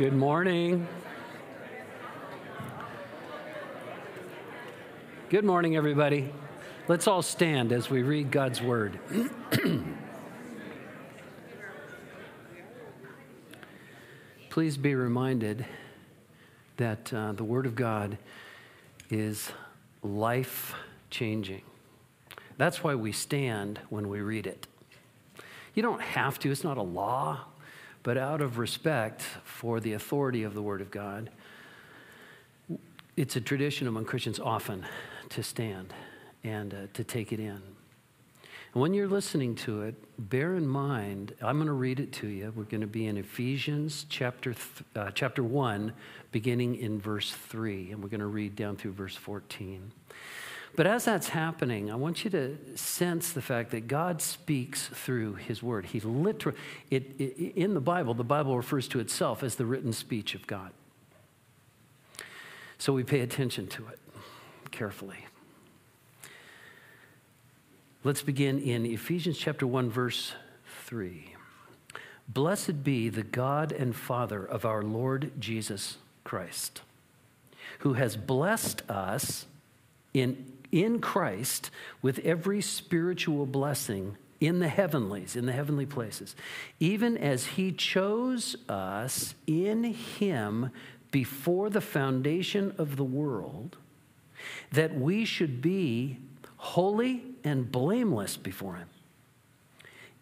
Good morning. Good morning, everybody. Let's all stand as we read God's Word. Please be reminded that the Word of God is life-changing. That's why we stand when we read it. You don't have to. It's not a law. But out of respect for the authority of the Word of God, it's a tradition among Christians often to stand and to take it in. And when you're listening to it, bear in mind, I'm going to read it to you. We're going to be in Ephesians chapter 1, beginning in verse 3, and we're going to read down through verse 14. But as that's happening, I want you to sense the fact that God speaks through His Word. He literally, in the Bible refers to itself as the written speech of God. So we pay attention to it carefully. Let's begin in Ephesians chapter 1, verse 3. Blessed be the God and Father of our Lord Jesus Christ, who has blessed us in Christ with every spiritual blessing in the heavenlies, in the heavenly places, even as He chose us in Him before the foundation of the world, that we should be holy and blameless before Him.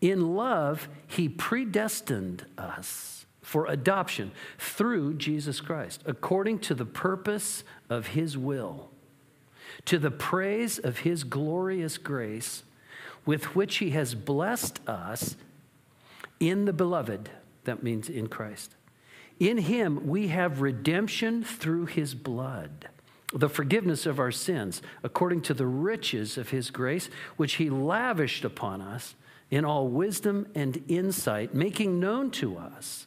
In love, He predestined us for adoption through Jesus Christ, according to the purpose of His will, to the praise of His glorious grace, with which He has blessed us in the Beloved. That means in Christ. In Him we have redemption through His blood, the forgiveness of our sins, according to the riches of His grace, which He lavished upon us in all wisdom and insight, making known to us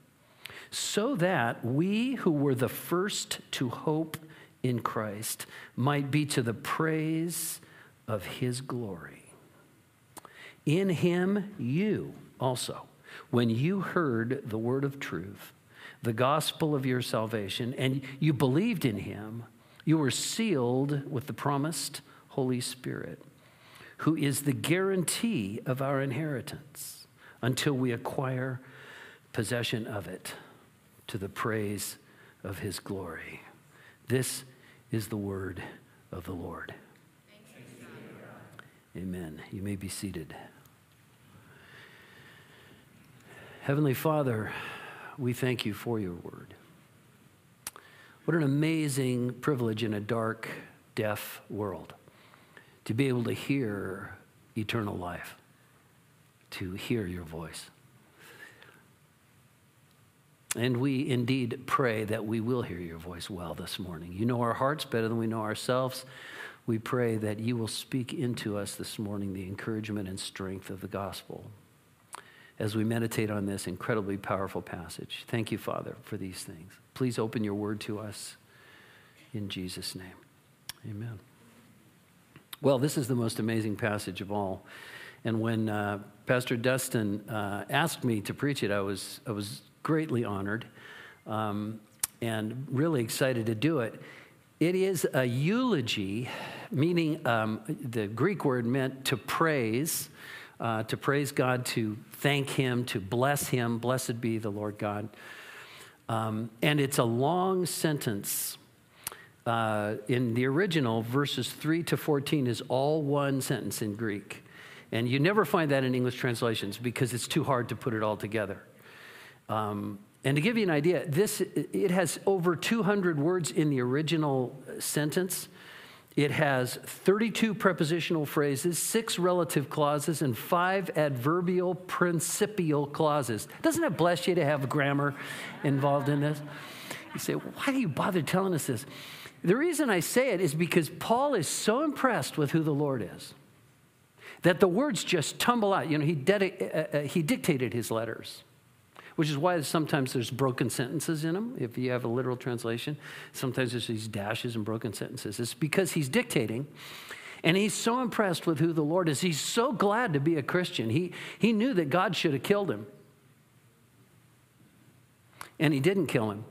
so that we who were the first to hope in Christ might be to the praise of His glory. In Him you also, when you heard the word of truth, the gospel of your salvation, and you believed in Him, you were sealed with the promised Holy Spirit, who is the guarantee of our inheritance until we acquire possession of it, to the praise of His glory. This is the word of the Lord. Amen. You may be seated. Heavenly Father, we thank You for Your word. What an amazing privilege in a dark, deaf world to be able to hear eternal life, to hear Your voice. And we indeed pray that we will hear Your voice well this morning. You know our hearts better than we know ourselves. We pray that You will speak into us this morning the encouragement and strength of the gospel as we meditate on this incredibly powerful passage. Thank You, Father, for these things. Please open Your word to us in Jesus' name. Amen. Well, this is the most amazing passage of all. And when Pastor Dustin asked me to preach it, I was greatly honored and really excited to do it. It is a eulogy, meaning the Greek word meant to praise God, to thank Him, to bless Him. Blessed be the Lord God. And it's a long sentence. In the original, verses 3 to 14 is all one sentence in Greek. And you never find that in English translations because it's too hard to put it all together. And to give you an idea, it has over 200 words in the original sentence. It has 32 prepositional phrases, 6 relative clauses, and 5 adverbial principial clauses. Doesn't it bless you to have grammar involved in this? You say, why do you bother telling us this? The reason I say it is because Paul is so impressed with who the Lord is that the words just tumble out. You know, he dictated his letters, which is why sometimes there's broken sentences in them. If you have a literal translation, sometimes there's these dashes and broken sentences. It's because he's dictating, and he's so impressed with who the Lord is. He's so glad to be a Christian. He knew that God should have killed him, and he didn't kill him.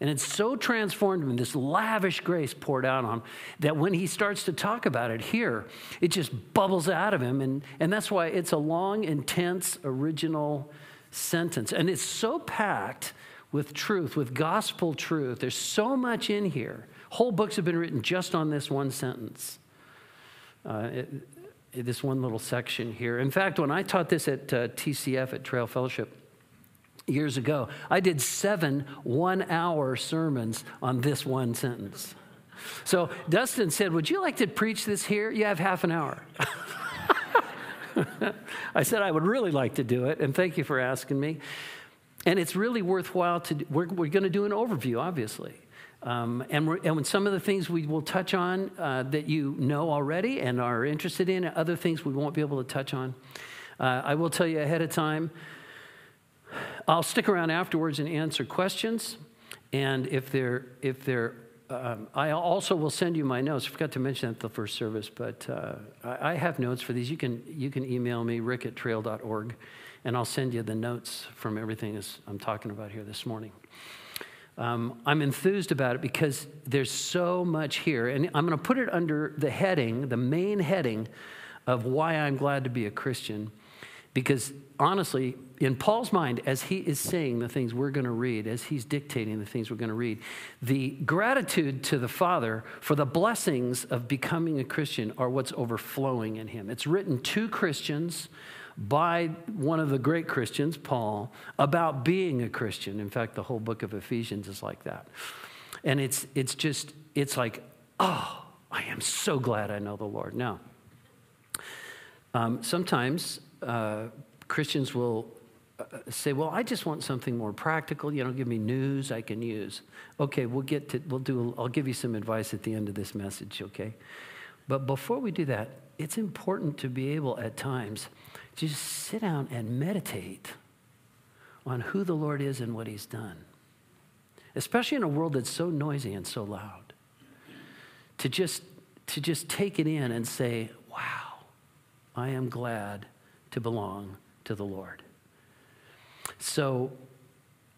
And it's so transformed him, this lavish grace poured out on him, that when he starts to talk about it here, it just bubbles out of him. And that's why it's a long, intense, original sentence. And it's so packed with truth, with gospel truth. There's so much in here. Whole books have been written just on this one sentence, this one little section here. In fact, when I taught this at TCF, at Trail Fellowship, years ago, I did 7 one-hour sermons on this one sentence. So Dustin said, would you like to preach this here? You have half an hour. I said, I would really like to do it, and thank you for asking me. And it's really worthwhile to do. We're going to do an overview, obviously. And some of the things we will touch on that you know already and are interested in, and other things we won't be able to touch on. I will tell you ahead of time, I'll stick around afterwards and answer questions, and I also will send you my notes. I forgot to mention that at the first service, but I have notes for these. You can email me, rick@trail.org, and I'll send you the notes from everything I'm talking about here this morning. I'm enthused about it because there's so much here, and I'm going to put it under the main heading of why I'm glad to be a Christian. Because honestly, in Paul's mind, as he is saying the things we're going to read, as he's dictating the things we're going to read, the gratitude to the Father for the blessings of becoming a Christian are what's overflowing in him. It's written to Christians by one of the great Christians, Paul, about being a Christian. In fact, the whole book of Ephesians is like that. And it's like, oh, I am so glad I know the Lord. Now, sometimes Christians will say, well, I just want something more practical. You know, give me news I can use. Okay, I'll give you some advice at the end of this message, okay? But before we do that, it's important to be able at times to just sit down and meditate on who the Lord is and what he's done, especially in a world that's so noisy and so loud, to just take it in and say, wow, I am glad to belong to the Lord. So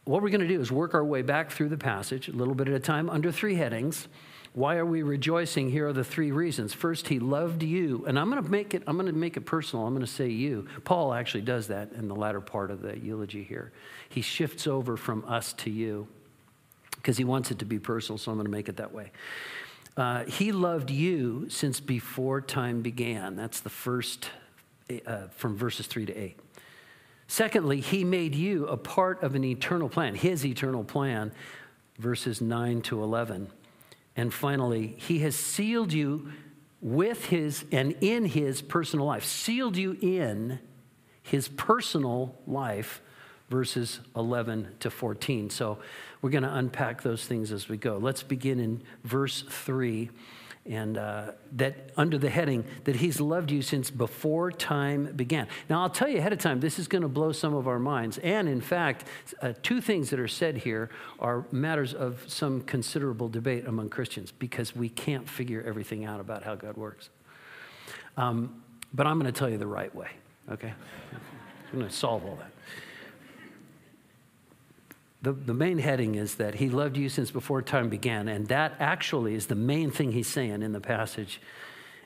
what we're going to do is work our way back through the passage a little bit at a time under 3 headings. Why are we rejoicing? Here are the 3 reasons. First, he loved you. And I'm going to make it personal. I'm going to say you. Paul actually does that in the latter part of the eulogy here. He shifts over from us to you because he wants it to be personal, so I'm going to make it that way. He loved you since before time began. That's the first from verses 3 to 8. Secondly, he made you a part of an eternal plan, his eternal plan, verses 9 to 11. And finally, he has sealed you with his and in his personal life, sealed you in his personal life, verses 11 to 14. So we're going to unpack those things as we go. Let's begin in verse 3. And that under the heading that he's loved you since before time began. Now, I'll tell you ahead of time, this is going to blow some of our minds. And in fact, 2 things that are said here are matters of some considerable debate among Christians because we can't figure everything out about how God works. But I'm going to tell you the right way, okay? I'm going to solve all that. The main heading is that he loved you since before time began, and that actually is the main thing he's saying in the passage,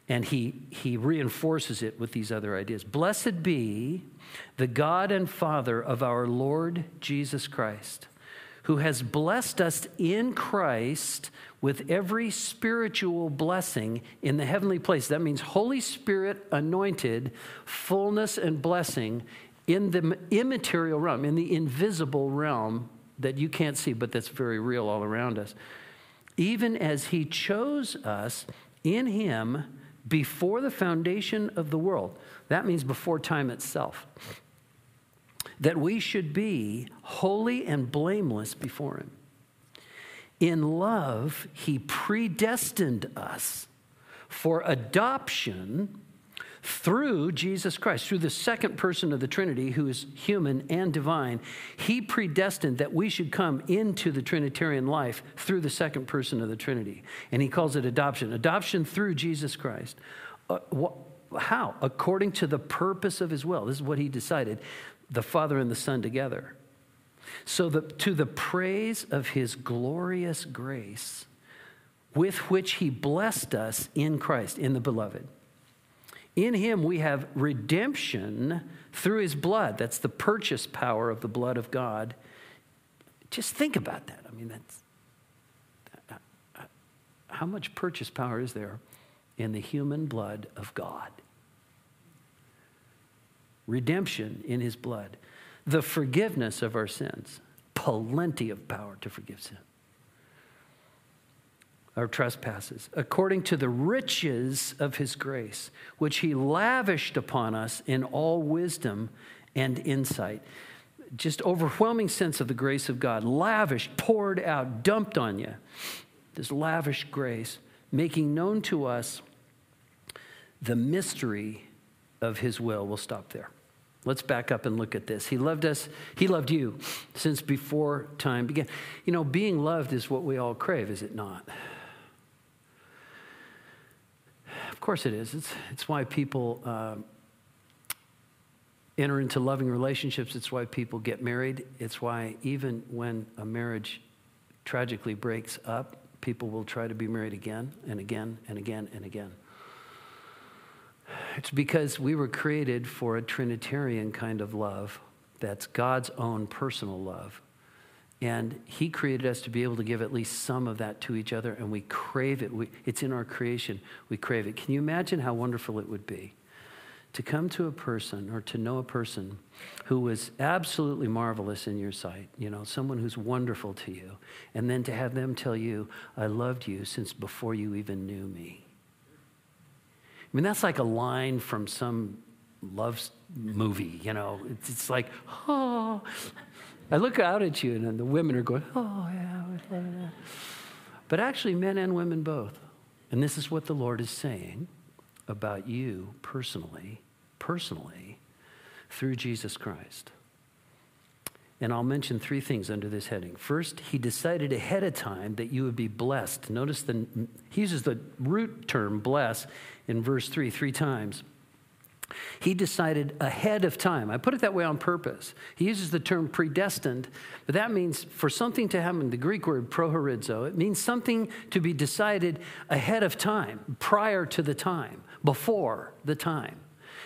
and he reinforces it with these other ideas. Blessed be the God and Father of our Lord Jesus Christ, who has blessed us in Christ with every spiritual blessing in the heavenly place. That means Holy Spirit anointed, fullness and blessing in the immaterial realm, in the invisible realm, that you can't see, but that's very real all around us. Even as he chose us in him before the foundation of the world, that means before time itself, that we should be holy and blameless before him. In love, he predestined us for adoption through Jesus Christ, through the second person of the Trinity, who is human and divine. He predestined that we should come into the Trinitarian life through the second person of the Trinity. And he calls it adoption. Adoption through Jesus Christ. How? According to the purpose of his will. This is what he decided, the Father and the Son together. So to the praise of his glorious grace, with which he blessed us in Christ, in the beloved. In him we have redemption through his blood. That's the purchase power of the blood of God. Just think about that. I mean, that's how much purchase power is there in the human blood of God? Redemption in his blood. The forgiveness of our sins. Plenty of power to forgive sin. Our trespasses. According to the riches of his grace, which he lavished upon us in all wisdom and insight. Just overwhelming sense of the grace of God. Lavished, poured out, dumped on you. This lavish grace, making known to us the mystery of his will. We'll stop there. Let's back up and look at this. He loved us. He loved you since before time began. You know, being loved is what we all crave, is it not? Of course it is. It's why people enter into loving relationships. It's why people get married. It's why even when a marriage tragically breaks up, people will try to be married again and again and again and again. It's because we were created for a Trinitarian kind of love. That's God's own personal love. And he created us to be able to give at least some of that to each other, and we crave it. It's in our creation. We crave it. Can you imagine how wonderful it would be to come to a person or to know a person who was absolutely marvelous in your sight, you know, someone who's wonderful to you, and then to have them tell you, I loved you since before you even knew me. I mean, that's like a line from some love movie, you know. It's like, oh. I look out at you, and the women are going, oh, yeah. But actually, men and women both. And this is what the Lord is saying about you personally, through Jesus Christ. And I'll mention three things under this heading. First, he decided ahead of time that you would be blessed. Notice he uses the root term bless in verse 3 three times. He decided ahead of time. I put it that way on purpose. He uses the term predestined, but that means for something to happen, the Greek word prohorizo, it means something to be decided ahead of time, prior to the time, before the time.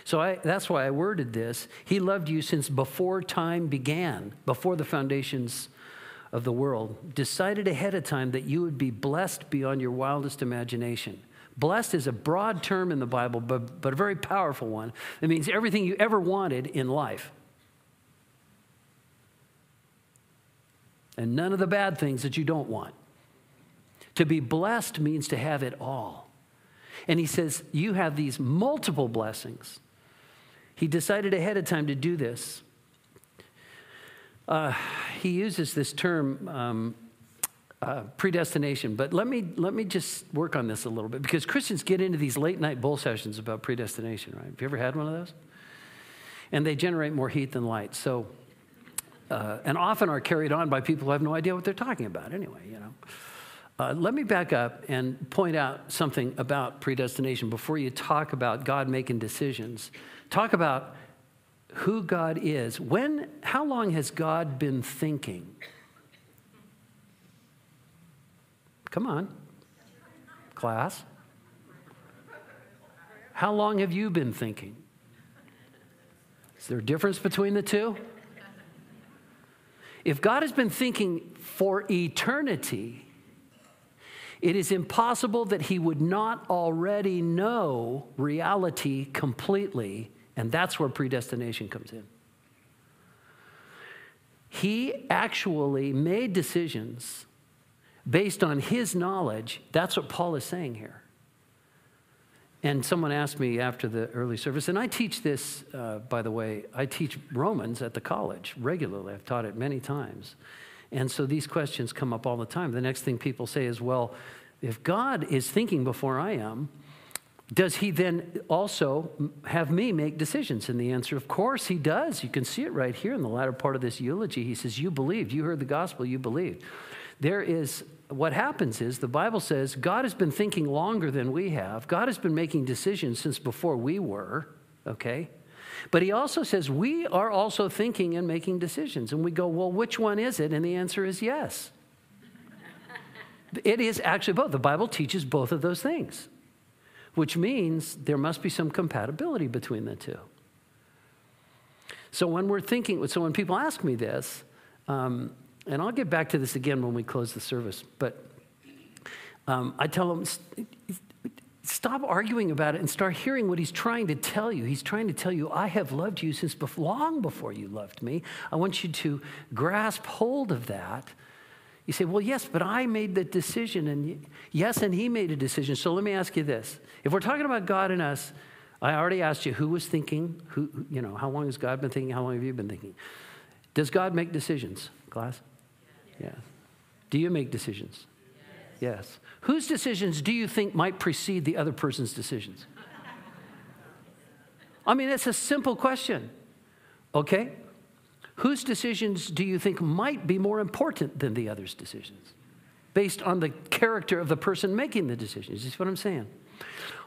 So that's why I worded this. He loved you since before time began, before the foundations of the world, decided ahead of time that you would be blessed beyond your wildest imagination. Blessed is a broad term in the Bible, but a very powerful one. It means everything you ever wanted in life. And none of the bad things that you don't want. To be blessed means to have it all. And he says, you have these multiple blessings. He decided ahead of time to do this. He uses this term predestination, but let me just work on this a little bit, because Christians get into these late night bull sessions about predestination, right? Have you ever had one of those? And they generate more heat than light. So, and often are carried on by people who have no idea what they're talking about. Anyway, you know. Let me back up and point out something about predestination before you talk about God making decisions. Talk about who God is. How long has God been thinking? Come on, class. How long have you been thinking? Is there a difference between the two? If God has been thinking for eternity, it is impossible that he would not already know reality completely, and that's where predestination comes in. He actually made decisions based on his knowledge. That's what Paul is saying here. And someone asked me after the early service, and I teach this, by the way, I teach Romans at the college regularly. I've taught it many times. And so these questions come up all the time. The next thing people say is, well, if God is thinking before I am, does he then also have me make decisions? And the answer, of course he does. You can see it right here in the latter part of this eulogy. He says, you believed. You heard the gospel. You believed. There is, what happens is, the Bible says, God has been thinking longer than we have. God has been making decisions since before we were, okay? But he also says, we are also thinking and making decisions. And we go, well, which one is it? And the answer is yes. It is actually both. The Bible teaches both of those things, which means there must be some compatibility between the two. So when we're thinking, so when people ask me this, and I'll get back to this again when we close the service, but I tell them, stop arguing about it and start hearing what he's trying to tell you. He's trying to tell you, I have loved you since long before you loved me. I want you to grasp hold of that. You say, well, yes, but I made the decision, and yes, and he made a decision. So let me ask you this. If we're talking about God and us, I already asked you who was thinking, who, you know, how long has God been thinking? How long have you been thinking? Does God make decisions, class? Yes. Yeah. Do you make decisions? Yes. Yes. Whose decisions do you think might precede the other person's decisions? I mean, it's a simple question, okay? Whose decisions do you think might be more important than the other's decisions based on the character of the person making the decisions? You see what I'm saying?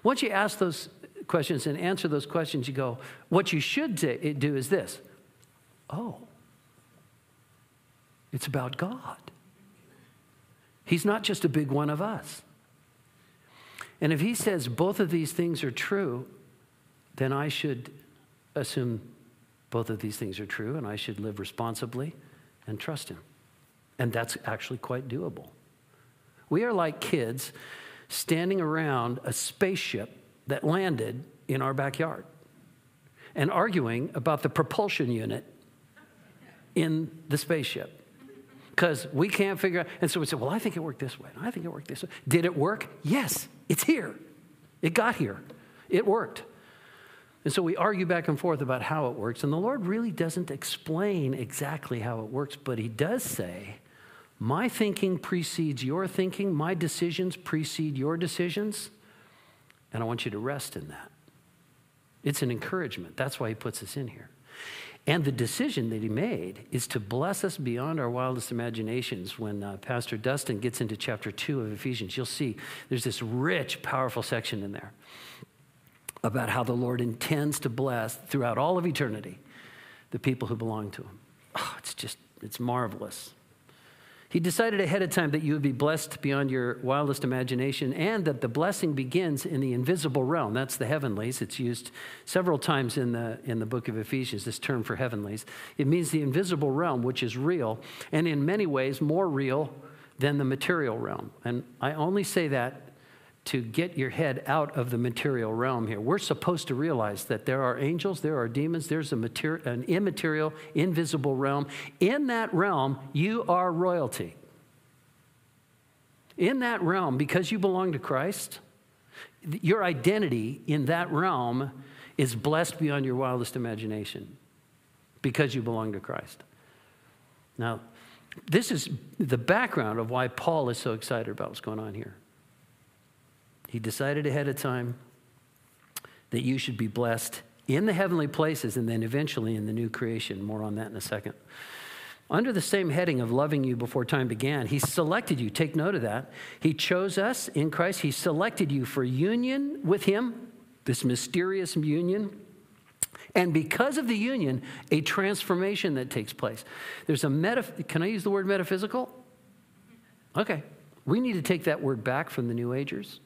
Once you ask those questions and answer those questions, you go, what you should do is this. Oh, it's about God. He's not just a big one of us. And if he says both of these things are true, then I should assume both of these things are true, and I should live responsibly and trust him. And that's actually quite doable. We are like kids standing around a spaceship that landed in our backyard and arguing about the propulsion unit in the spaceship because we can't figure out. And so we say, well, I think it worked this way, and I think it worked this way. Did it work? Yes, it's here. It got here. It worked. And so we argue back and forth about how it works. And the Lord really doesn't explain exactly how it works, but he does say, my thinking precedes your thinking. My decisions precede your decisions. And I want you to rest in that. It's an encouragement. That's why he puts us in here. And the decision that he made is to bless us beyond our wildest imaginations. When Pastor Dustin gets into chapter 2 of Ephesians, you'll see there's this rich, powerful section in there about how the Lord intends to bless throughout all of eternity the people who belong to him. Oh, it's just, it's marvelous. He decided ahead of time that you would be blessed beyond your wildest imagination and that the blessing begins in the invisible realm. That's the heavenlies. It's used several times in the book of Ephesians, this term for heavenlies. It means the invisible realm, which is real, and in many ways more real than the material realm. And I only say that to get your head out of the material realm here. We're supposed to realize that there are angels, there are demons, there's an immaterial, invisible realm. In that realm, you are royalty. In that realm, because you belong to Christ, your identity in that realm is blessed beyond your wildest imagination because you belong to Christ. Now, this is the background of why Paul is so excited about what's going on here. He decided ahead of time that you should be blessed in the heavenly places and then eventually in the new creation. More on that in a second. Under the same heading of loving you before time began, he selected you. Take note of that. He chose us in Christ. He selected you for union with him, this mysterious union. And because of the union, a transformation that takes place. There's a can I use the word metaphysical? Okay. We need to take that word back from the New Agers.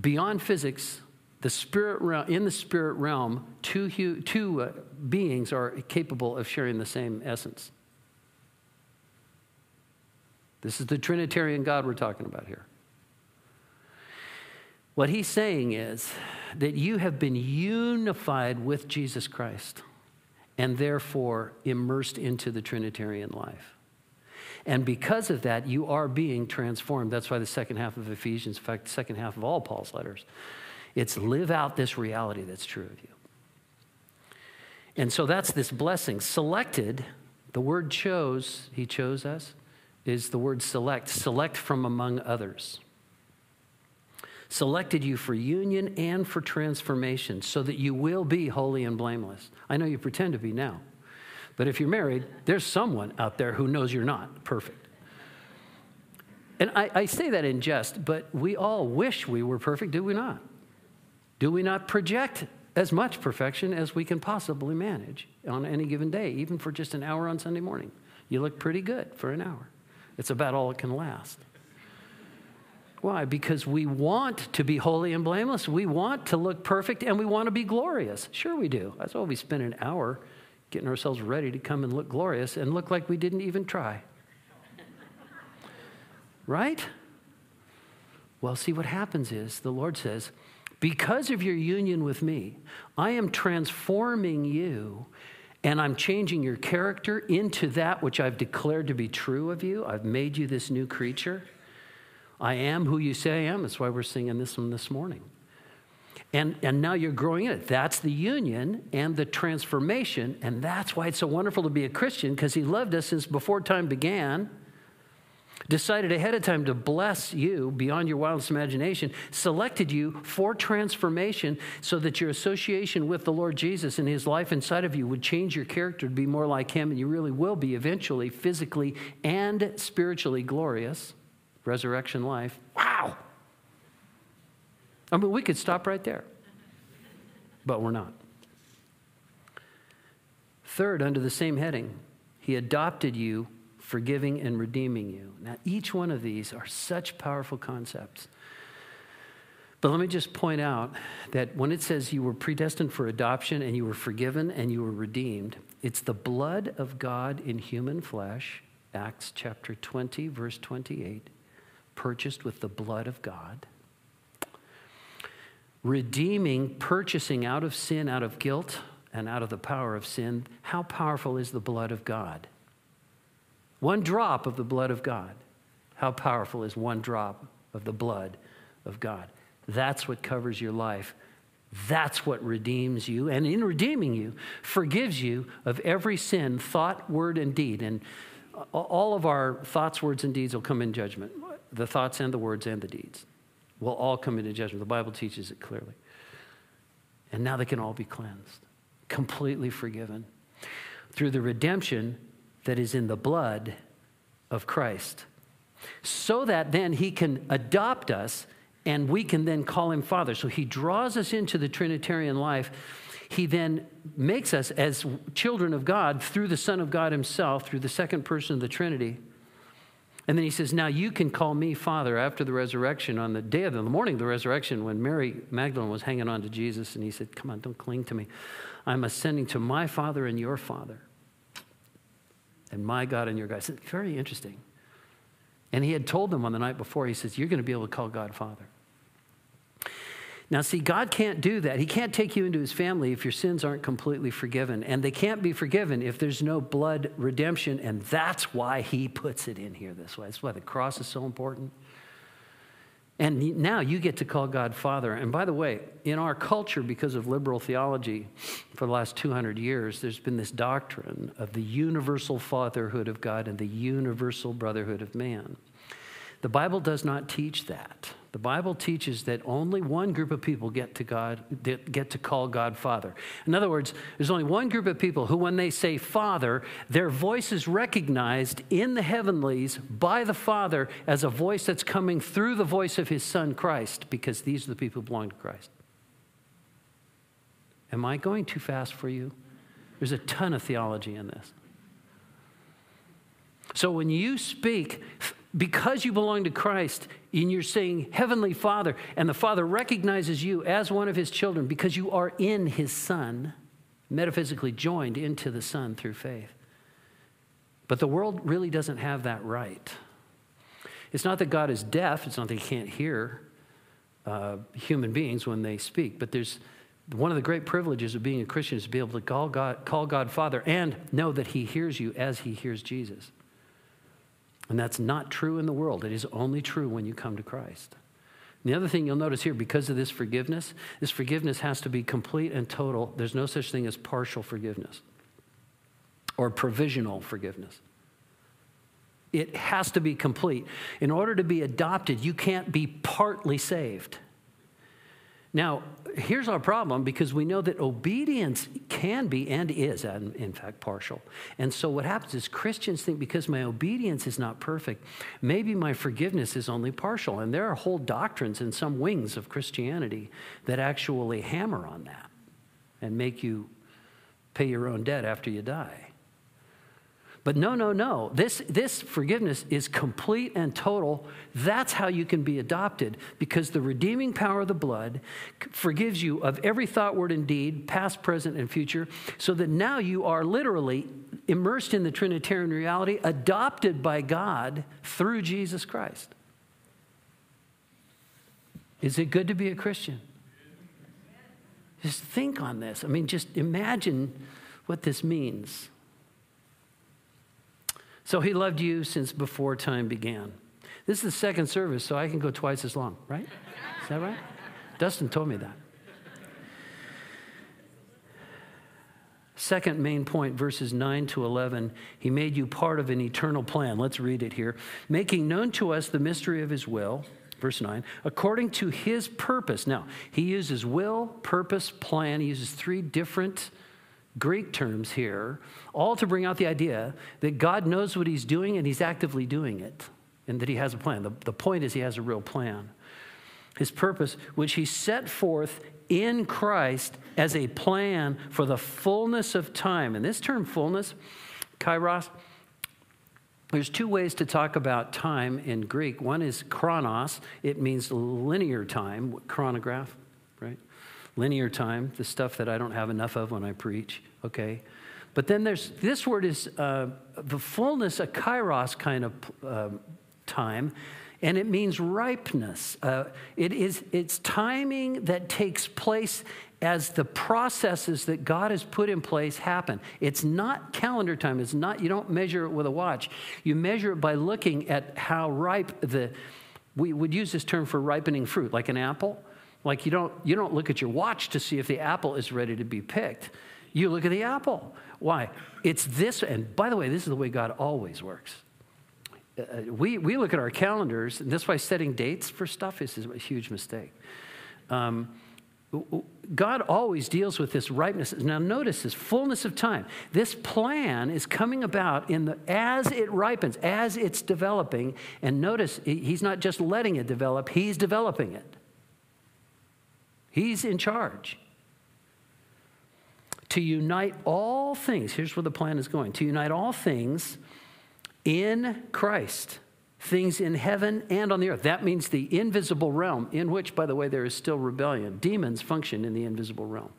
Beyond physics, the spirit realm, in the spirit realm, two beings are capable of sharing the same essence. This is the Trinitarian God we're talking about here. What he's saying is that you have been unified with Jesus Christ and therefore immersed into the Trinitarian life. And because of that, you are being transformed. That's why the second half of Ephesians, in fact, the second half of all Paul's letters, it's live out this reality that's true of you. And so that's this blessing, selected The word chose, he chose us, is the word select. Select from among others. Selected you for union and for transformation so that you will be holy and blameless. I know you pretend to be now, but if you're married, there's someone out there who knows you're not perfect. And I say that in jest, but we all wish we were perfect, do we not? Do we not project as much perfection as we can possibly manage on any given day, even for just an hour on Sunday morning? You look pretty good for an hour. It's about all it can last. Why? Because we want to be holy and blameless. We want to look perfect, and we want to be glorious. Sure we do. That's why we spend an hour getting ourselves ready to come and look glorious and look like we didn't even try. Right? Well, see, what happens is the Lord says, because of your union with me, I am transforming you, and I'm changing your character into that which I've declared to be true of you. I've made you this new creature. I am who you say I am. That's why we're singing this one this morning. And now you're growing in it. That's the union and the transformation, and that's why it's so wonderful to be a Christian, because he loved us since before time began, decided ahead of time to bless you beyond your wildest imagination, selected you for transformation so that your association with the Lord Jesus and his life inside of you would change your character to be more like him, and you really will be eventually physically and spiritually glorious. Resurrection life. Wow! I mean, we could stop right there, but we're not. Third, under the same heading, he adopted you, forgiving and redeeming you. Now, each one of these are such powerful concepts. But let me just point out that when it says you were predestined for adoption and you were forgiven and you were redeemed, it's the blood of God in human flesh, Acts chapter 20, verse 28, purchased with the blood of God, redeeming, purchasing out of sin, out of guilt, and out of the power of sin. How powerful is the blood of God? One drop of the blood of God. How powerful is one drop of the blood of God? That's what covers your life. That's what redeems you, and in redeeming you, forgives you of every sin, thought, word, and deed. And all of our thoughts, words, and deeds will come in judgment. The thoughts and the words and the deeds will all come into judgment. The Bible teaches it clearly. And now they can all be cleansed, completely forgiven through the redemption that is in the blood of Christ, so that then he can adopt us and we can then call him Father. So he draws us into the Trinitarian life. He then makes us as children of God through the Son of God himself, through the second person of the Trinity. And then he says, now you can call me Father after the resurrection, on the day of the morning of the resurrection, when Mary Magdalene was hanging on to Jesus. And he said, come on, don't cling to me. I'm ascending to my Father and your Father, and my God and your God. It's very interesting. And he had told them on the night before, he says, you're going to be able to call God Father. Now, see, God can't do that. He can't take you into his family if your sins aren't completely forgiven. And they can't be forgiven if there's no blood redemption. And that's why he puts it in here this way. That's why the cross is so important. And now you get to call God Father. And by the way, in our culture, because of liberal theology for the last 200 years, there's been this doctrine of the universal fatherhood of God and the universal brotherhood of man. The Bible does not teach that. The Bible teaches that only one group of people get to call God Father. In other words, there's only one group of people who, when they say Father, their voice is recognized in the heavenlies by the Father as a voice that's coming through the voice of his Son, Christ, because these are the people who belong to Christ. Am I going too fast for you? There's a ton of theology in this. So when you speak, because you belong to Christ, and you're saying, Heavenly Father, and the Father recognizes you as one of his children because you are in his Son, metaphysically joined into the Son through faith. But the world really doesn't have that right. It's not that God is deaf. It's not that he can't hear human beings when they speak. But there's one of the great privileges of being a Christian is to be able to call God Father and know that he hears you as he hears Jesus. And that's not true in the world. It is only true when you come to Christ. And the other thing you'll notice here, because of this forgiveness has to be complete and total. There's no such thing as partial forgiveness or provisional forgiveness. It has to be complete. In order to be adopted, you can't be partly saved. Now, here's our problem, because we know that obedience can be and is, in fact, partial. And so what happens is Christians think, because my obedience is not perfect, maybe my forgiveness is only partial. And there are whole doctrines in some wings of Christianity that actually hammer on that and make you pay your own debt after you die. But no, no, no. This forgiveness is complete and total. That's how you can be adopted, because the redeeming power of the blood forgives you of every thought, word, and deed, past, present, and future, so that now you are literally immersed in the Trinitarian reality, adopted by God through Jesus Christ. Is it good to be a Christian? Just think on this. I mean, just imagine what this means. So he loved you since before time began. This is the second service, so I can go twice as long, right? Is that right? Dustin told me that. Second main point, verses 9 to 11, he made you part of an eternal plan. Let's read it here. Making known to us the mystery of his will, verse 9, according to his purpose. Now, he uses will, purpose, plan. He uses three different Greek terms here, all to bring out the idea that God knows what he's doing and he's actively doing it, and that he has a plan. The point is he has a real plan. His purpose, which he set forth in Christ as a plan for the fullness of time. And this term fullness, kairos, there's two ways to talk about time in Greek. One is chronos. It means linear time, chronograph, right? Linear time, the stuff that I don't have enough of when I preach, okay? But then there's, this word is the fullness, a kairos kind of time, and it means ripeness. It's timing that takes place as the processes that God has put in place happen. It's not calendar time. It's not, you don't measure it with a watch. You measure it by looking at how ripe we would use this term for ripening fruit, like an apple. Like you don't look at your watch to see if the apple is ready to be picked. You look at the apple. Why? It's this, and by the way, this is the way God always works. We look at our calendars, and that's why setting dates for stuff is a huge mistake. God always deals with this ripeness. Now notice this, fullness of time. This plan is coming about as it ripens, as it's developing, and notice he's not just letting it develop, he's developing it. He's in charge. To unite all things, here's where the plan is going, to unite all things in Christ, things in heaven and on the earth. That means the invisible realm, in which, by the way, there is still rebellion. Demons function in the invisible realm,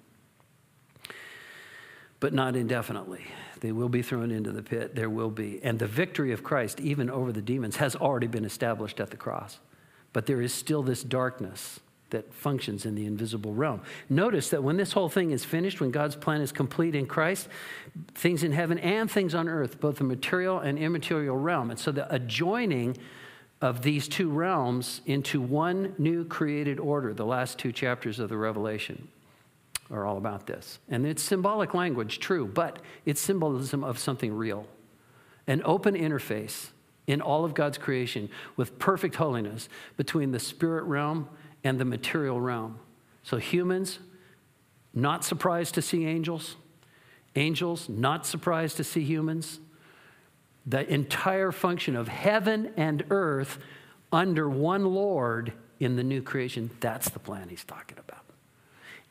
but not indefinitely. They will be thrown into the pit. There will be. And the victory of Christ, even over the demons, has already been established at the cross. But there is still this darkness that functions in the invisible realm. Notice that when this whole thing is finished, when God's plan is complete in Christ, things in heaven and things on earth, both the material and immaterial realm. And so the adjoining of these two realms into one new created order, the last two chapters of the Revelation are all about this. And it's symbolic language, true, but it's symbolism of something real. An open interface in all of God's creation with perfect holiness between the spirit realm and the material realm. So humans, not surprised to see angels. Angels, not surprised to see humans. The entire function of heaven and earth under one Lord in the new creation, that's the plan he's talking about.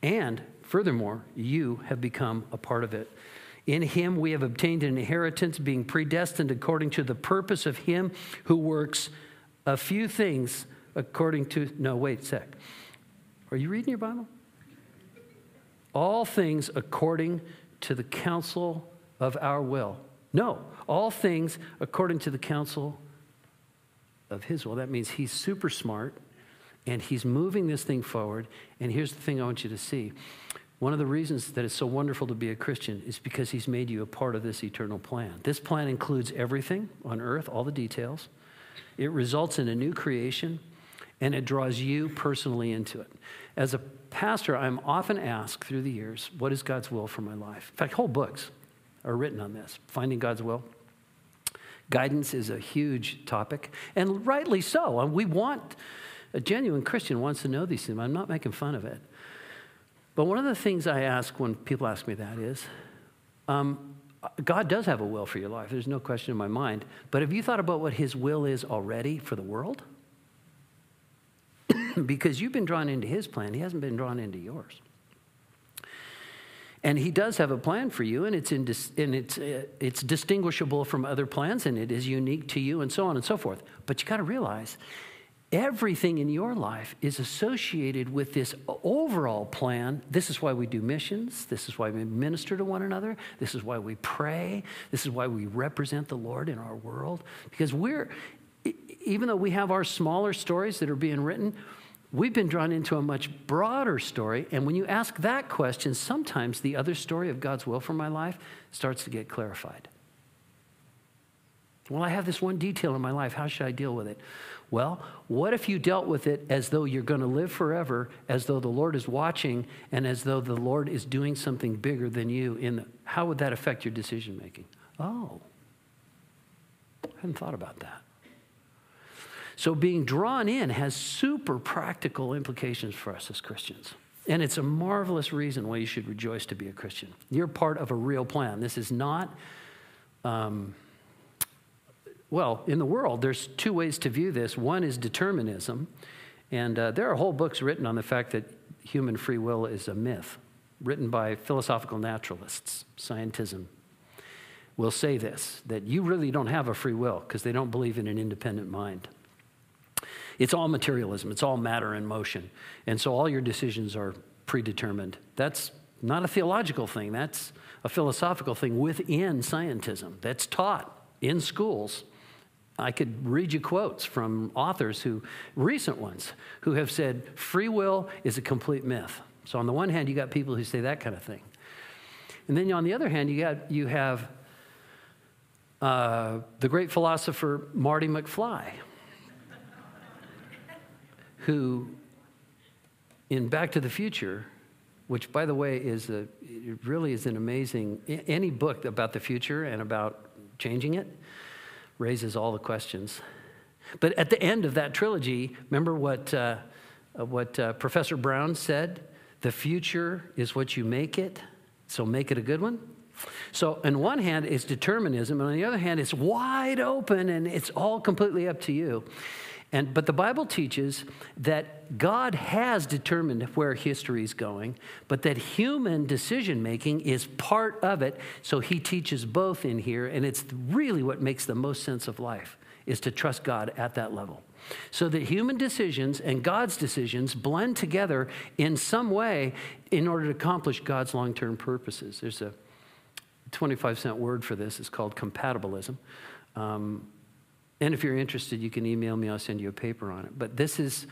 And furthermore, you have become a part of it. In him we have obtained an inheritance, being predestined according to the purpose of him who works a few things according to, no, wait a sec. Are you reading your Bible? All things according to the counsel of our will. No, all things according to the counsel of his will. That means he's super smart and he's moving this thing forward. And here's the thing I want you to see. One of the reasons that it's so wonderful to be a Christian is because he's made you a part of this eternal plan. This plan includes everything on earth, all the details. It results in a new creation, and it draws you personally into it. As a pastor, I'm often asked through the years, what is God's will for my life? In fact, whole books are written on this. Finding God's will. Guidance is a huge topic, and rightly so. And we want, a genuine Christian wants to know these things. I'm not making fun of it. But one of the things I ask when people ask me that is, God does have a will for your life. There's no question in my mind. But have you thought about what his will is already for the world? Because you've been drawn into his plan. He hasn't been drawn into yours. And he does have a plan for you, and it's distinguishable from other plans, and it is unique to you, and so on and so forth. But you got to realize everything in your life is associated with this overall plan. This is why we do missions. This is why we minister to one another. This is why we pray. This is why we represent the Lord in our world. Because even though we have our smaller stories that are being written, we've been drawn into a much broader story. And when you ask that question, sometimes the other story of God's will for my life starts to get clarified. Well, I have this one detail in my life. How should I deal with it? Well, what if you dealt with it as though you're going to live forever, as though the Lord is watching, and as though the Lord is doing something bigger than you? How would that affect your decision-making? Oh, I hadn't thought about that. So being drawn in has super practical implications for us as Christians. And it's a marvelous reason why you should rejoice to be a Christian. You're part of a real plan. This is not... Well, in the world, there's two ways to view this. One is determinism, and there are whole books written on the fact that human free will is a myth, written by philosophical naturalists. Scientism will say this, that you really don't have a free will because they don't believe in an independent mind. It's all materialism. It's all matter in motion, and so all your decisions are predetermined. That's not a theological thing. That's a philosophical thing within scientism that's taught in schools. I could read you quotes from authors recent ones, who have said free will is a complete myth. So on the one hand, you got people who say that kind of thing. And then on the other hand, you have the great philosopher Marty McFly, who in Back to the Future, which by the way really is an amazing, any book about the future and about changing it, raises all the questions. But at the end of that trilogy, remember what Professor Brown said? The future is what you make it, so make it a good one. So on one hand, it's determinism, and on the other hand, it's wide open, and it's all completely up to you. But the Bible teaches that God has determined where history is going, but that human decision-making is part of it, so he teaches both in here, and it's really what makes the most sense of life, is to trust God at that level. So that human decisions and God's decisions blend together in some way in order to accomplish God's long-term purposes. There's a 25-cent word for this. It's called compatibilism. And if you're interested, you can email me. I'll send you a paper on it. But this is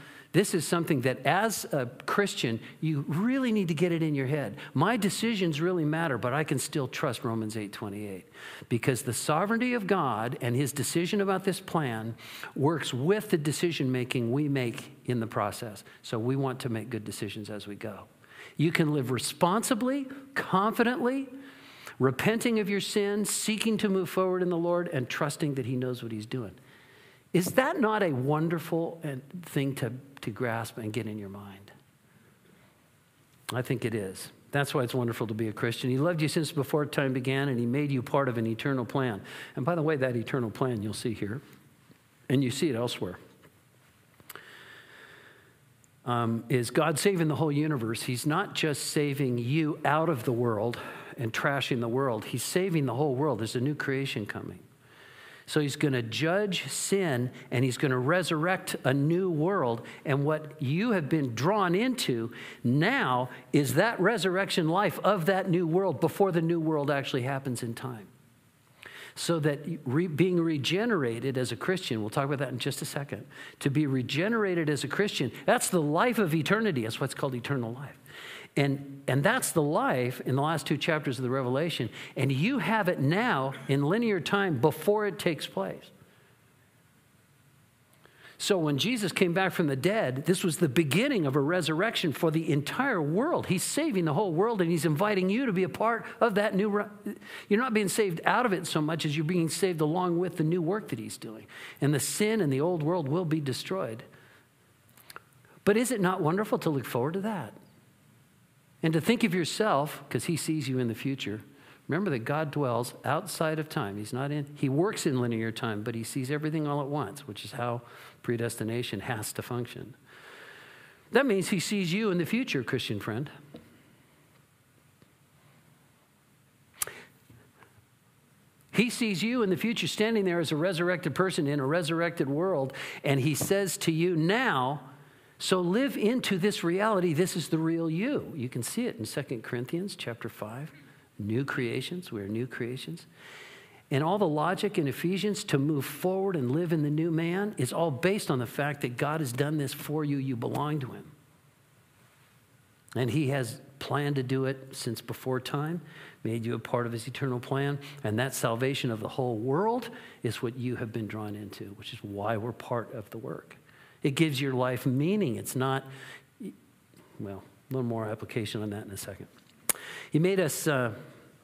something that as a Christian, you really need to get it in your head. My decisions really matter, but I can still trust Romans 8:28 because the sovereignty of God and his decision about this plan works with the decision-making we make in the process. So we want to make good decisions as we go. You can live responsibly, confidently, repenting of your sin, seeking to move forward in the Lord, and trusting that he knows what he's doing. Is that not a wonderful thing to grasp and get in your mind? I think it is. That's why it's wonderful to be a Christian. He loved you since before time began, and he made you part of an eternal plan. And by the way, that eternal plan you'll see here, and you see it elsewhere. Is God saving the whole universe? He's not just saving you out of the world and trashing the world. He's saving the whole world. There's a new creation coming. So he's going to judge sin, and he's going to resurrect a new world. And what you have been drawn into now is that resurrection life of that new world before the new world actually happens in time. So that being regenerated as a Christian, we'll talk about that in just a second, to be regenerated as a Christian, that's the life of eternity. That's what's called eternal life. And that's the life in the last two chapters of the Revelation. And you have it now in linear time before it takes place. So when Jesus came back from the dead, this was the beginning of a resurrection for the entire world. He's saving the whole world, and he's inviting you to be a part of that new. You're not being saved out of it so much as you're being saved along with the new work that he's doing. And the sin and the old world will be destroyed. But is it not wonderful to look forward to that? And to think of yourself, because he sees you in the future. Remember that God dwells outside of time. He's not in, he works in linear time, but he sees everything all at once, which is how predestination has to function. That means he sees you in the future, Christian friend. He sees you in the future standing there as a resurrected person in a resurrected world, and he says to you now, so live into this reality. This is the real you. You can see it in 2 Corinthians chapter 5. New creations, we're new creations. And all the logic in Ephesians to move forward and live in the new man is all based on the fact that God has done this for you. You belong to him. And he has planned to do it since before time, made you a part of his eternal plan. And that salvation of the whole world is what you have been drawn into, which is why we're part of the work. It gives your life meaning. It's not, well, a little more application on that in a second. He made us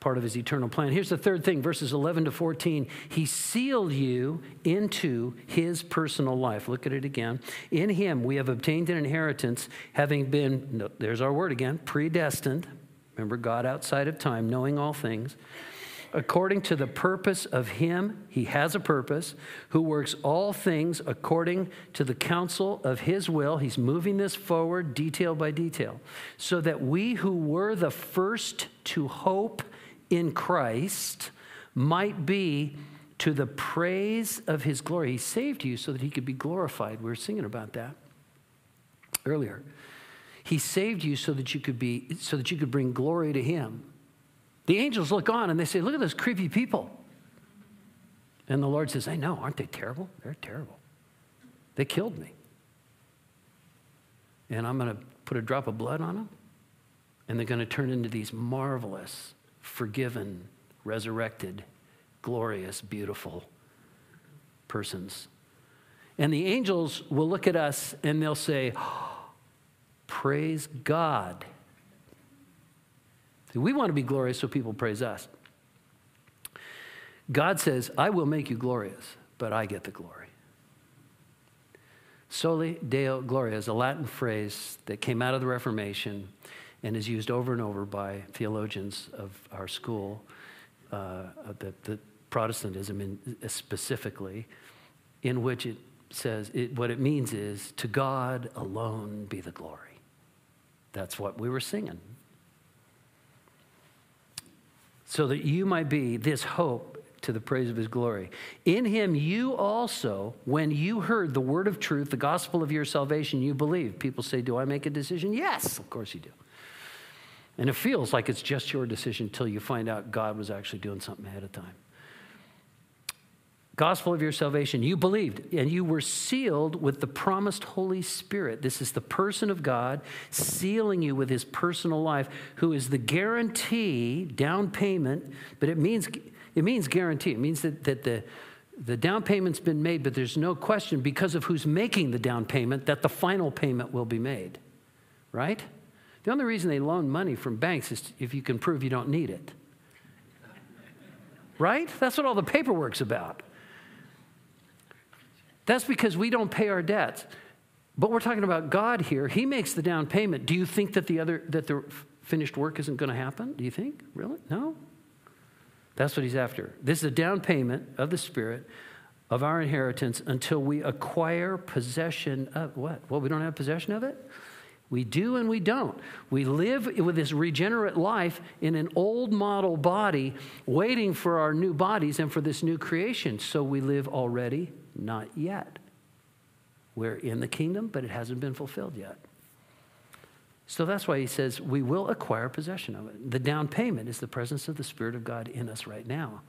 part of his eternal plan. Here's the third thing, verses 11 to 14. He sealed you into his personal life. Look at it again. In him we have obtained an inheritance, having been, there's our word again, predestined. Remember, God outside of time, knowing all things. According to the purpose of him, he has a purpose, who works all things according to the counsel of his will. He's moving this forward detail by detail, so that we who were the first to hope in Christ might be to the praise of his glory. He saved you so that he could be glorified. We were singing about that earlier. He saved you so that you could be, so that you could bring glory to him. The angels look on and they say, look at those creepy people. And the Lord says, I know, aren't they terrible? They're terrible. They killed me. And I'm going to put a drop of blood on them. And they're going to turn into these marvelous, forgiven, resurrected, glorious, beautiful persons. And the angels will look at us and they'll say, oh, praise God. We want to be glorious so people praise us. God says, I will make you glorious, but I get the glory. Soli Deo Gloria is a Latin phrase that came out of the Reformation and is used over and over by theologians of our school, the Protestantism in, specifically, in which it says, what it means is, to God alone be the glory. That's what we were singing. So that you might be this hope to the praise of his glory. In him you also, when you heard the word of truth, the gospel of your salvation, you believed. People say, do I make a decision? Yes, of course you do. And it feels like it's just your decision until you find out God was actually doing something ahead of time. Gospel of your salvation, you believed, and you were sealed with the promised Holy Spirit. This is the person of God sealing you with his personal life, who is the guarantee, down payment, but it means guarantee. It means that the down payment's been made, but there's no question because of who's making the down payment that the final payment will be made, right? The only reason they loan money from banks is if you can prove you don't need it, right? That's what all the paperwork's about. That's because we don't pay our debts. But we're talking about God here. He makes the down payment. Do you think that the finished work isn't going to happen? Do you think? Really? No. That's what he's after. This is a down payment of the Spirit of our inheritance until we acquire possession of what? Well, we don't have possession of it? We do and we don't. We live with this regenerate life in an old model body, waiting for our new bodies and for this new creation. So we live already, not yet. We're in the kingdom, but it hasn't been fulfilled yet. So that's why he says we will acquire possession of it. The down payment is the presence of the Spirit of God in us right now.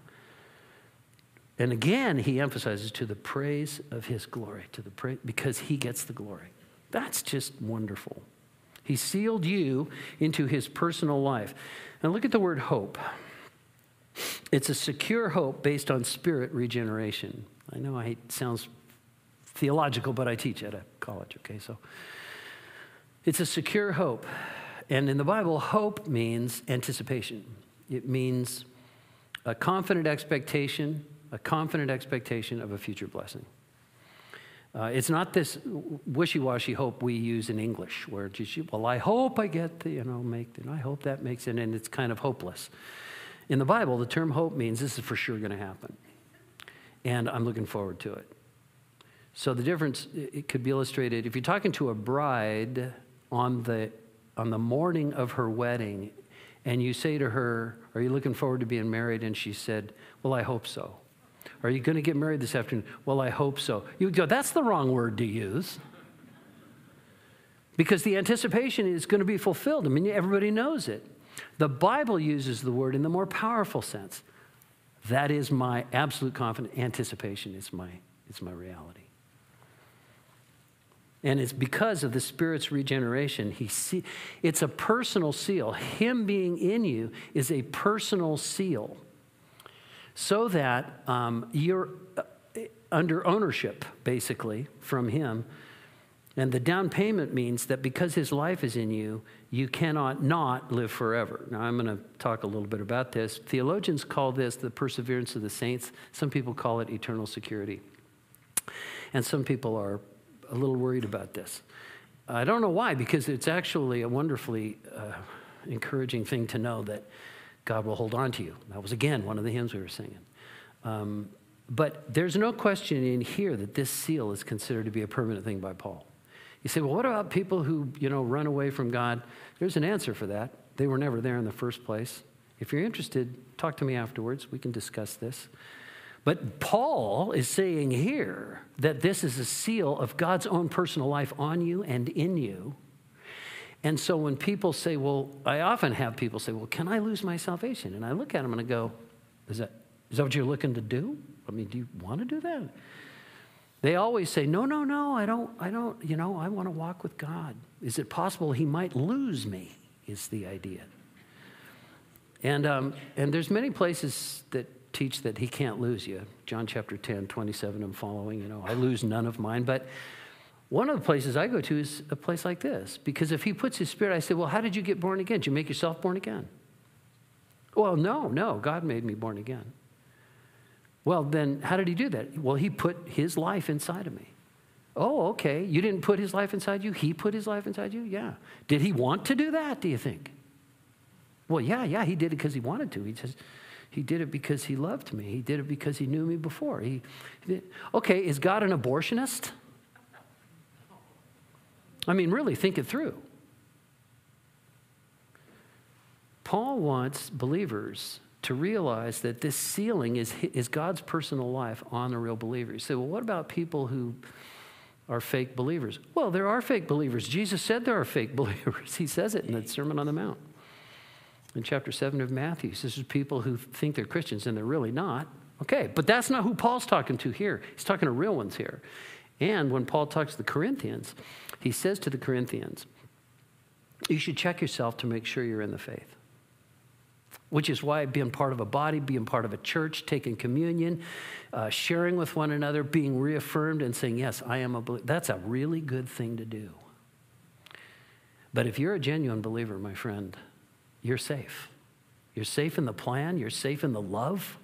And again, he emphasizes to the praise of his glory, because he gets the glory. That's just wonderful. He sealed you into his personal life. And look at the word hope. It's a secure hope based on spirit regeneration. I know it sounds theological, but I teach at a college, okay? So it's a secure hope. And in the Bible, hope means anticipation. It means a confident expectation of a future blessing. It's not this wishy-washy hope we use in English, where well, I hope I get the, I hope that makes it, and it's kind of hopeless. In the Bible, the term hope means this is for sure going to happen, and I'm looking forward to it. So the difference, it could be illustrated, if you're talking to a bride on the morning of her wedding, and you say to her, are you looking forward to being married? And she said, well, I hope so. Are you going to get married this afternoon? Well, I hope so. You go, that's the wrong word to use. Because the anticipation is going to be fulfilled. I mean, everybody knows it. The Bible uses the word in the more powerful sense. That is my absolute confidence. Anticipation is my reality. And it's because of the Spirit's regeneration. It's a personal seal. Him being in you is a personal seal. So that you're under ownership, basically, from him. And the down payment means that because his life is in you, you cannot not live forever. Now, I'm going to talk a little bit about this. Theologians call this the perseverance of the saints. Some people call it eternal security. And some people are a little worried about this. I don't know why, because it's actually a wonderfully encouraging thing to know that God will hold on to you. That was, again, one of the hymns we were singing. But there's no question in here that this seal is considered to be a permanent thing by Paul. You say, well, what about people who, run away from God? There's an answer for that. They were never there in the first place. If you're interested, talk to me afterwards. We can discuss this. But Paul is saying here that this is a seal of God's own personal life on you and in you. And so when people say, well, I often have people say, well, can I lose my salvation? And I look at them and I go, is that what you're looking to do? I mean, do you want to do that? They always say, no, I don't, I want to walk with God. Is it possible he might lose me is the idea. And there's many places that teach that he can't lose you. John chapter 10, 27 and following, I lose none of mine, but one of the places I go to is a place like this, because if he puts his spirit, I say, well, how did you get born again? Did you make yourself born again? Well, no, God made me born again. Well, then how did he do that? Well, he put his life inside of me. Oh, okay, you didn't put his life inside you? He put his life inside you? Yeah. Did he want to do that, do you think? Well, yeah, he did it because he wanted to. He did it because he loved me. He did it because he knew me before. Okay, is God an abortionist? I mean, really, think it through. Paul wants believers to realize that this sealing is God's personal life on the real believer. You say, well, what about people who are fake believers? Well, there are fake believers. Jesus said there are fake believers. He says it in the Sermon on the Mount. In chapter 7 of Matthew, he says there's people who think they're Christians and they're really not. Okay, but that's not who Paul's talking to here. He's talking to real ones here. And when Paul talks to the Corinthians, he says to the Corinthians, you should check yourself to make sure you're in the faith, which is why being part of a body, being part of a church, taking communion, sharing with one another, being reaffirmed and saying, yes, I am a believer. That's a really good thing to do. But if you're a genuine believer, my friend, you're safe. You're safe in the plan, you're safe in the love,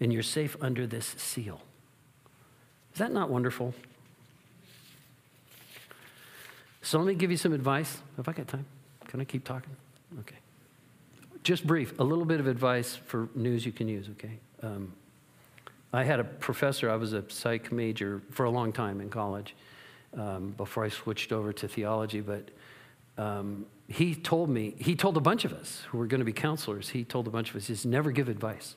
and you're safe under this seal. Is that not wonderful? So let me give you some advice. Have I got time? Can I keep talking? Okay. Just brief, a little bit of advice for news you can use, okay? I had a professor, I was a psych major for a long time in college before I switched over to theology, but he told a bunch of us who were going to be counselors, he told a bunch of us, just never give advice.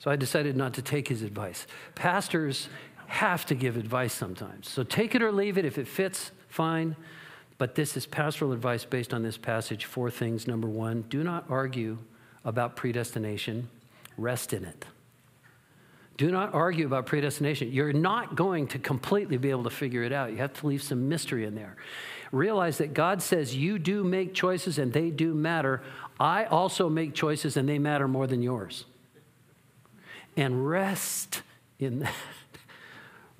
So I decided not to take his advice. Pastors have to give advice sometimes. So take it or leave it. If it fits, fine. But this is pastoral advice based on this passage. 4 things. Number 1, do not argue about predestination. Rest in it. Do not argue about predestination. You're not going to completely be able to figure it out. You have to leave some mystery in there. Realize that God says you do make choices and they do matter. I also make choices and they matter more than yours. and rest in that.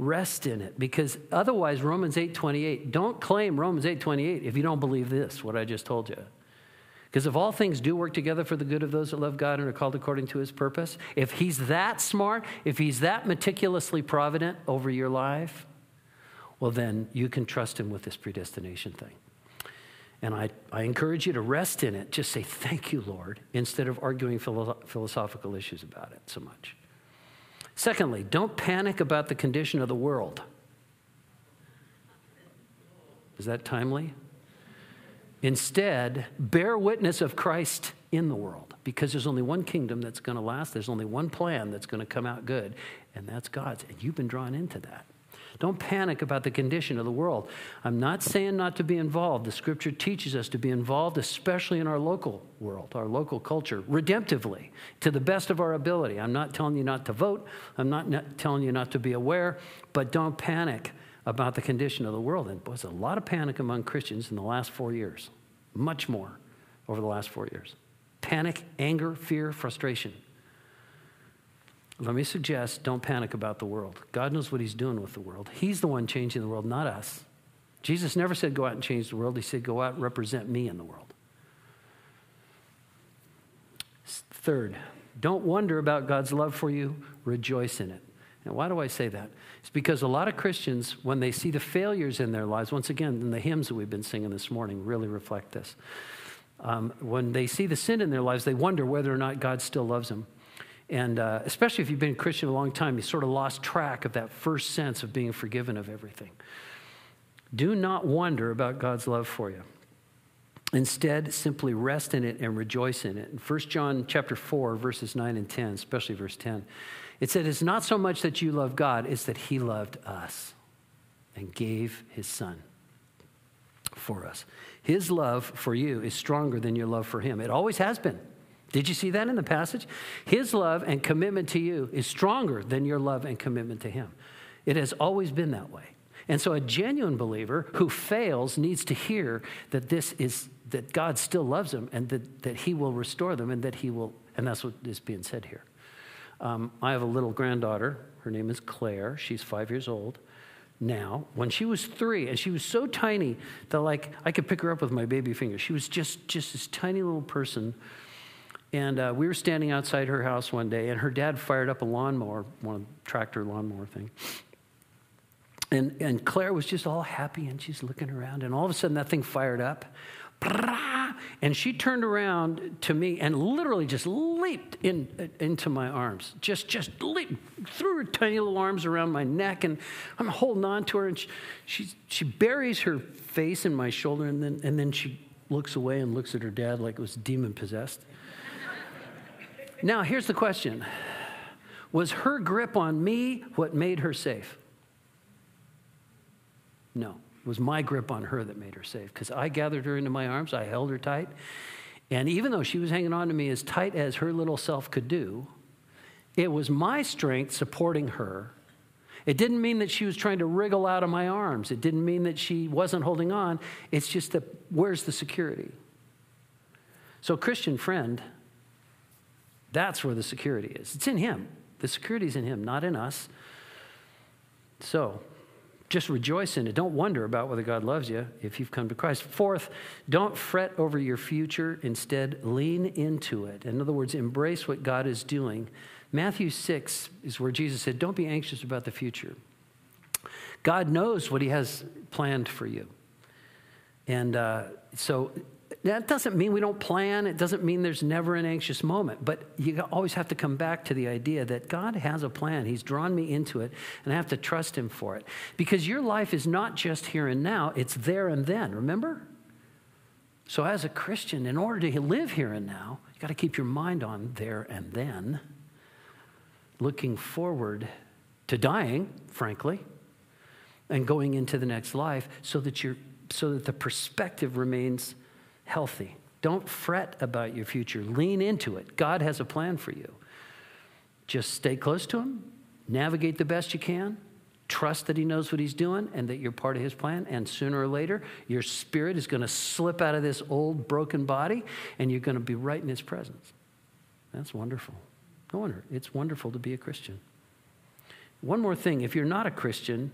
Rest in it, because otherwise Romans 8:28, don't claim Romans 8:28 if you don't believe this, what I just told you. Because if all things do work together for the good of those that love God and are called according to his purpose, if he's that smart, if he's that meticulously provident over your life, well then you can trust him with this predestination thing. And I encourage you to rest in it. Just say, thank you, Lord, instead of arguing philosophical issues about it so much. Secondly, don't panic about the condition of the world. Is that timely? Instead, bear witness of Christ in the world, because there's only one kingdom that's going to last. There's only one plan that's going to come out good, and that's God's, and you've been drawn into that. Don't panic about the condition of the world. I'm not saying not to be involved. The Scripture teaches us to be involved, especially in our local world, our local culture, redemptively, to the best of our ability. I'm not telling you not to vote. I'm not telling you not to be aware, but don't panic about the condition of the world. And there's a lot of panic among Christians in the last 4 years, much more over the last 4 years. Panic, anger, fear, frustration. Let me suggest, don't panic about the world. God knows what he's doing with the world. He's the one changing the world, not us. Jesus never said go out and change the world. He said go out and represent me in the world. Third, don't wonder about God's love for you. Rejoice in it. Now, why do I say that? It's because a lot of Christians, when they see the failures in their lives, once again, in the hymns that we've been singing this morning really reflect this. When they see the sin in their lives, they wonder whether or not God still loves them. And especially if you've been a Christian a long time, you sort of lost track of that first sense of being forgiven of everything. Do not wonder about God's love for you. Instead, simply rest in it and rejoice in it. In 1 John chapter 4, verses 9 and 10, especially verse 10, it said, it's not so much that you love God, it's that he loved us and gave his son for us. His love for you is stronger than your love for him. It always has been. Did you see that in the passage? His love and commitment to you is stronger than your love and commitment to him. It has always been that way. And so a genuine believer who fails needs to hear that this is, that God still loves them and that he will restore them and that he will, and that's what is being said here. I have a little granddaughter. Her name is Claire. She's 5 years old now. When she was 3, and she was so tiny that like I could pick her up with my baby finger. She was just this tiny little person. And we were standing outside her house one day, and her dad fired up a lawnmower, one tractor lawnmower thing. And Claire was just all happy, and she's looking around, and all of a sudden that thing fired up. And she turned around to me and literally just leaped into my arms, just leaped, threw her tiny little arms around my neck, and I'm holding on to her, and she buries her face in my shoulder, and then she looks away and looks at her dad like it was demon-possessed. Now, here's the question. Was her grip on me what made her safe? No. It was my grip on her that made her safe, because I gathered her into my arms. I held her tight. And even though she was hanging on to me as tight as her little self could do, it was my strength supporting her. It didn't mean that she was trying to wriggle out of my arms. It didn't mean that she wasn't holding on. It's just that, where's the security? So, Christian friend, that's where the security is. It's in him. The security is in him, not in us. So just rejoice in it. Don't wonder about whether God loves you if you've come to Christ. Fourth, don't fret over your future. Instead, lean into it. In other words, embrace what God is doing. Matthew 6 is where Jesus said, don't be anxious about the future. God knows what he has planned for you. And so that doesn't mean we don't plan. It doesn't mean there's never an anxious moment. But you always have to come back to the idea that God has a plan. He's drawn me into it, and I have to trust him for it. Because your life is not just here and now. It's there and then, remember? So as a Christian, in order to live here and now, you got to keep your mind on there and then, looking forward to dying, frankly, and going into the next life so that the perspective remains healthy. Don't fret about your future. Lean into it. God has a plan for you. Just stay close to him. Navigate the best you can. Trust that he knows what he's doing and that you're part of his plan. And sooner or later, your spirit is going to slip out of this old broken body and you're going to be right in his presence. That's wonderful. No wonder. It's wonderful to be a Christian. One more thing. If you're not a Christian,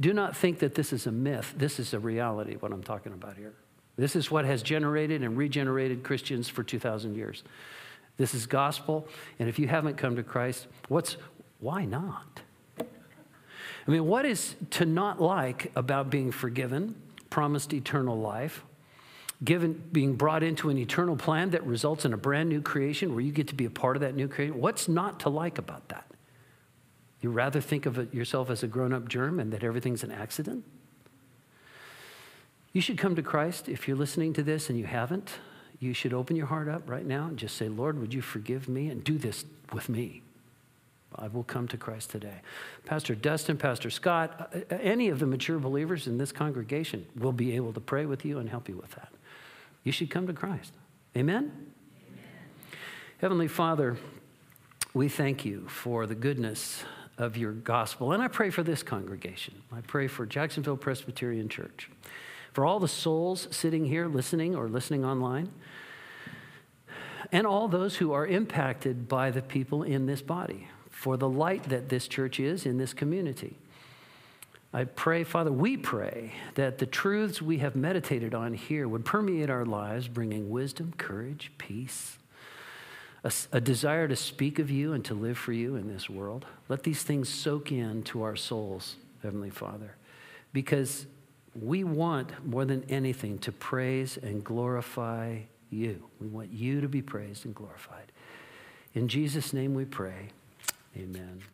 do not think that this is a myth. This is a reality, what I'm talking about here. This is what has generated and regenerated Christians for 2,000 years. This is gospel. And if you haven't come to Christ, why not? I mean, what is to not like about being forgiven, promised eternal life, being brought into an eternal plan that results in a brand new creation where you get to be a part of that new creation? What's not to like about that? You rather think of yourself as a grown-up germ and that everything's an accident? You should come to Christ. If you're listening to this and you haven't, you should open your heart up right now and just say, Lord, would you forgive me and do this with me? I will come to Christ today. Pastor Dustin, Pastor Scott, any of the mature believers in this congregation will be able to pray with you and help you with that. You should come to Christ. Amen? Amen. Heavenly Father, we thank you for the goodness of your gospel. And I pray for this congregation. I pray for Jacksonville Presbyterian Church, for all the souls sitting here listening or listening online, and all those who are impacted by the people in this body, for the light that this church is in this community. I pray, Father, we pray that the truths we have meditated on here would permeate our lives, bringing wisdom, courage, peace, a desire to speak of you and to live for you in this world. Let these things soak into our souls, Heavenly Father, because we want more than anything to praise and glorify you. We want you to be praised and glorified. In Jesus' name we pray. Amen.